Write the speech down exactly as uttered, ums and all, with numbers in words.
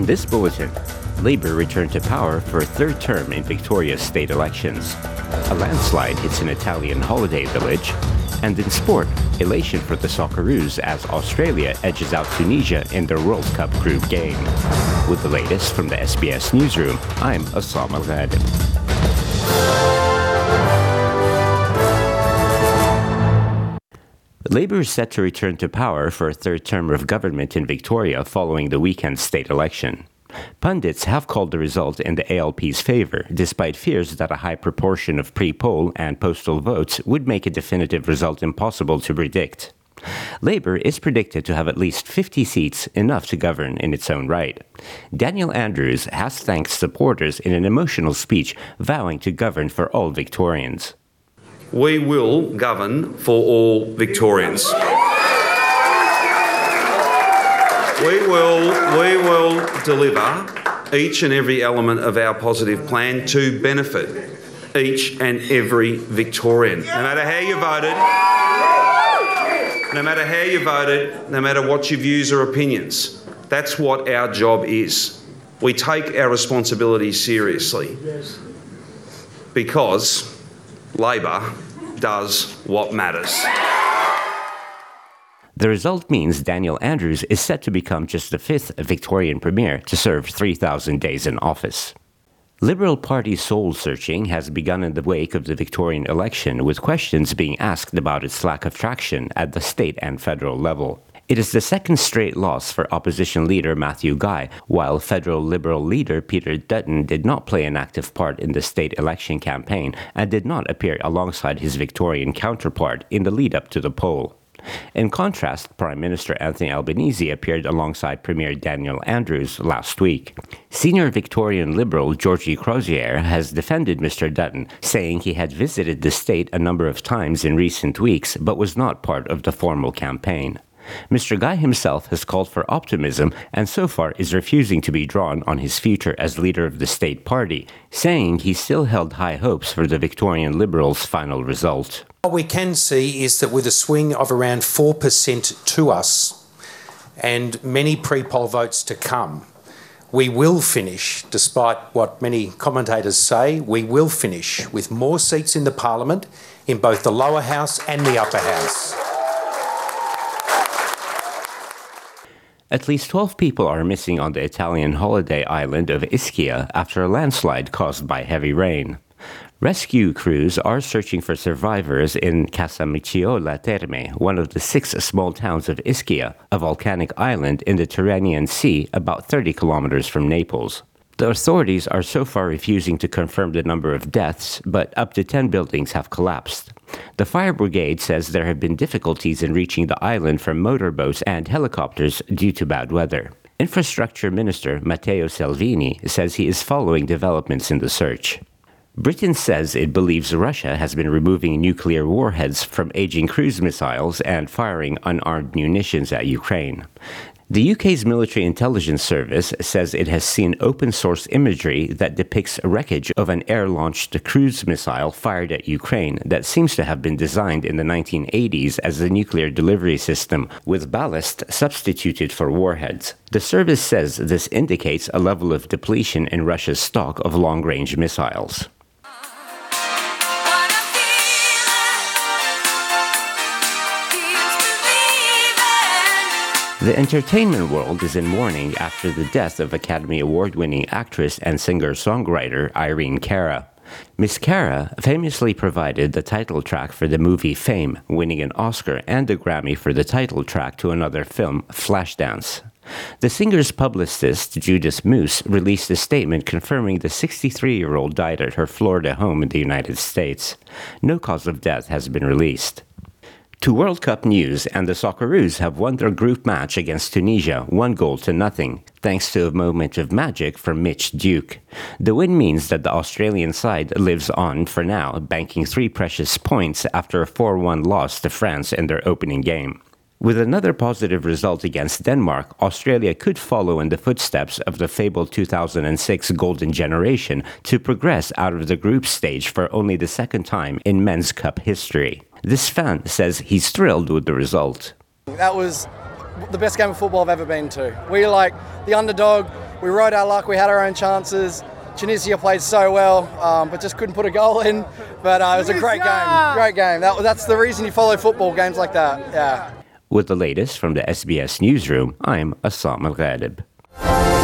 In this bulletin, Labour returned to power for a third term in Victoria's state elections. A landslide hits an Italian holiday village. And in sport, elation for the Socceroos as Australia edges out Tunisia in their World Cup group game. With the latest from the S B S Newsroom, I'm Asam Al-Ghadib. Labour is set to return to power for a third term of government in Victoria following the weekend's state election. Pundits have called the result in the A L P's favour, despite fears that a high proportion of pre-poll and postal votes would make a definitive result impossible to predict. Labour is predicted to have at least fifty seats, enough to govern in its own right. Daniel Andrews has thanked supporters in an emotional speech vowing to govern for all Victorians. We will govern for all Victorians. We will, we will deliver each and every element of our positive plan to benefit each and every Victorian. No matter how you voted, no matter how you voted, no matter what your views or opinions, that's what our job is. We take our responsibility seriously because Labour does what matters. The result means Daniel Andrews is set to become just the fifth Victorian Premier to serve three thousand days in office. Liberal Party soul-searching has begun in the wake of the Victorian election, with questions being asked about its lack of traction at the state and federal level. It is the second straight loss for opposition leader Matthew Guy, while federal Liberal leader Peter Dutton did not play an active part in the state election campaign and did not appear alongside his Victorian counterpart in the lead-up to the poll. In contrast, Prime Minister Anthony Albanese appeared alongside Premier Daniel Andrews last week. Senior Victorian Liberal Georgie Crozier has defended Mister Dutton, saying he had visited the state a number of times in recent weeks but was not part of the formal campaign. Mister Guy himself has called for optimism and so far is refusing to be drawn on his future as leader of the state party, saying he still held high hopes for the Victorian Liberals' final result. What we can see is that with a swing of around four percent to us and many pre-poll votes to come, we will finish, despite what many commentators say, we will finish with more seats in the Parliament in both the lower house and the upper house. At least twelve people are missing on the Italian holiday island of Ischia after a landslide caused by heavy rain. Rescue crews are searching for survivors in Casamiciola Terme, one of the six small towns of Ischia, a volcanic island in the Tyrrhenian Sea about thirty kilometers from Naples. The authorities are so far refusing to confirm the number of deaths, but up to ten buildings have collapsed. The fire brigade says there have been difficulties in reaching the island from motorboats and helicopters due to bad weather. Infrastructure Minister Matteo Salvini says he is following developments in the search. Britain says it believes Russia has been removing nuclear warheads from aging cruise missiles and firing unarmed munitions at Ukraine. The U K's military intelligence service says it has seen open-source imagery that depicts wreckage of an air-launched cruise missile fired at Ukraine that seems to have been designed in the nineteen eighties as a nuclear delivery system, with ballast substituted for warheads. The service says this indicates a level of depletion in Russia's stock of long-range missiles. The entertainment world is in mourning after the death of Academy Award-winning actress and singer-songwriter Irene Cara. Miss Cara famously provided the title track for the movie Fame, winning an Oscar and a Grammy for the title track to another film, Flashdance. The singer's publicist, Judas Moose, released a statement confirming the sixty-three-year-old died at her Florida home in the United States. No cause of death has been released. To World Cup news, and the Socceroos have won their group match against Tunisia, one goal to nothing, thanks to a moment of magic from Mitch Duke. The win means that the Australian side lives on for now, banking three precious points after a four one loss to France in their opening game. With another positive result against Denmark, Australia could follow in the footsteps of the fabled two thousand six Golden Generation to progress out of the group stage for only the second time in Men's Cup history. This fan says he's thrilled with the result. That was the best game of football I've ever been to. We're like the underdog, we rode our luck, we had our own chances. Tunisia played so well, um, but just couldn't put a goal in. But uh, it was a great game, great game. That, that's the reason you follow football, games like that, yeah. With the latest from the S B S Newsroom, I'm Asam Al-Ghadib.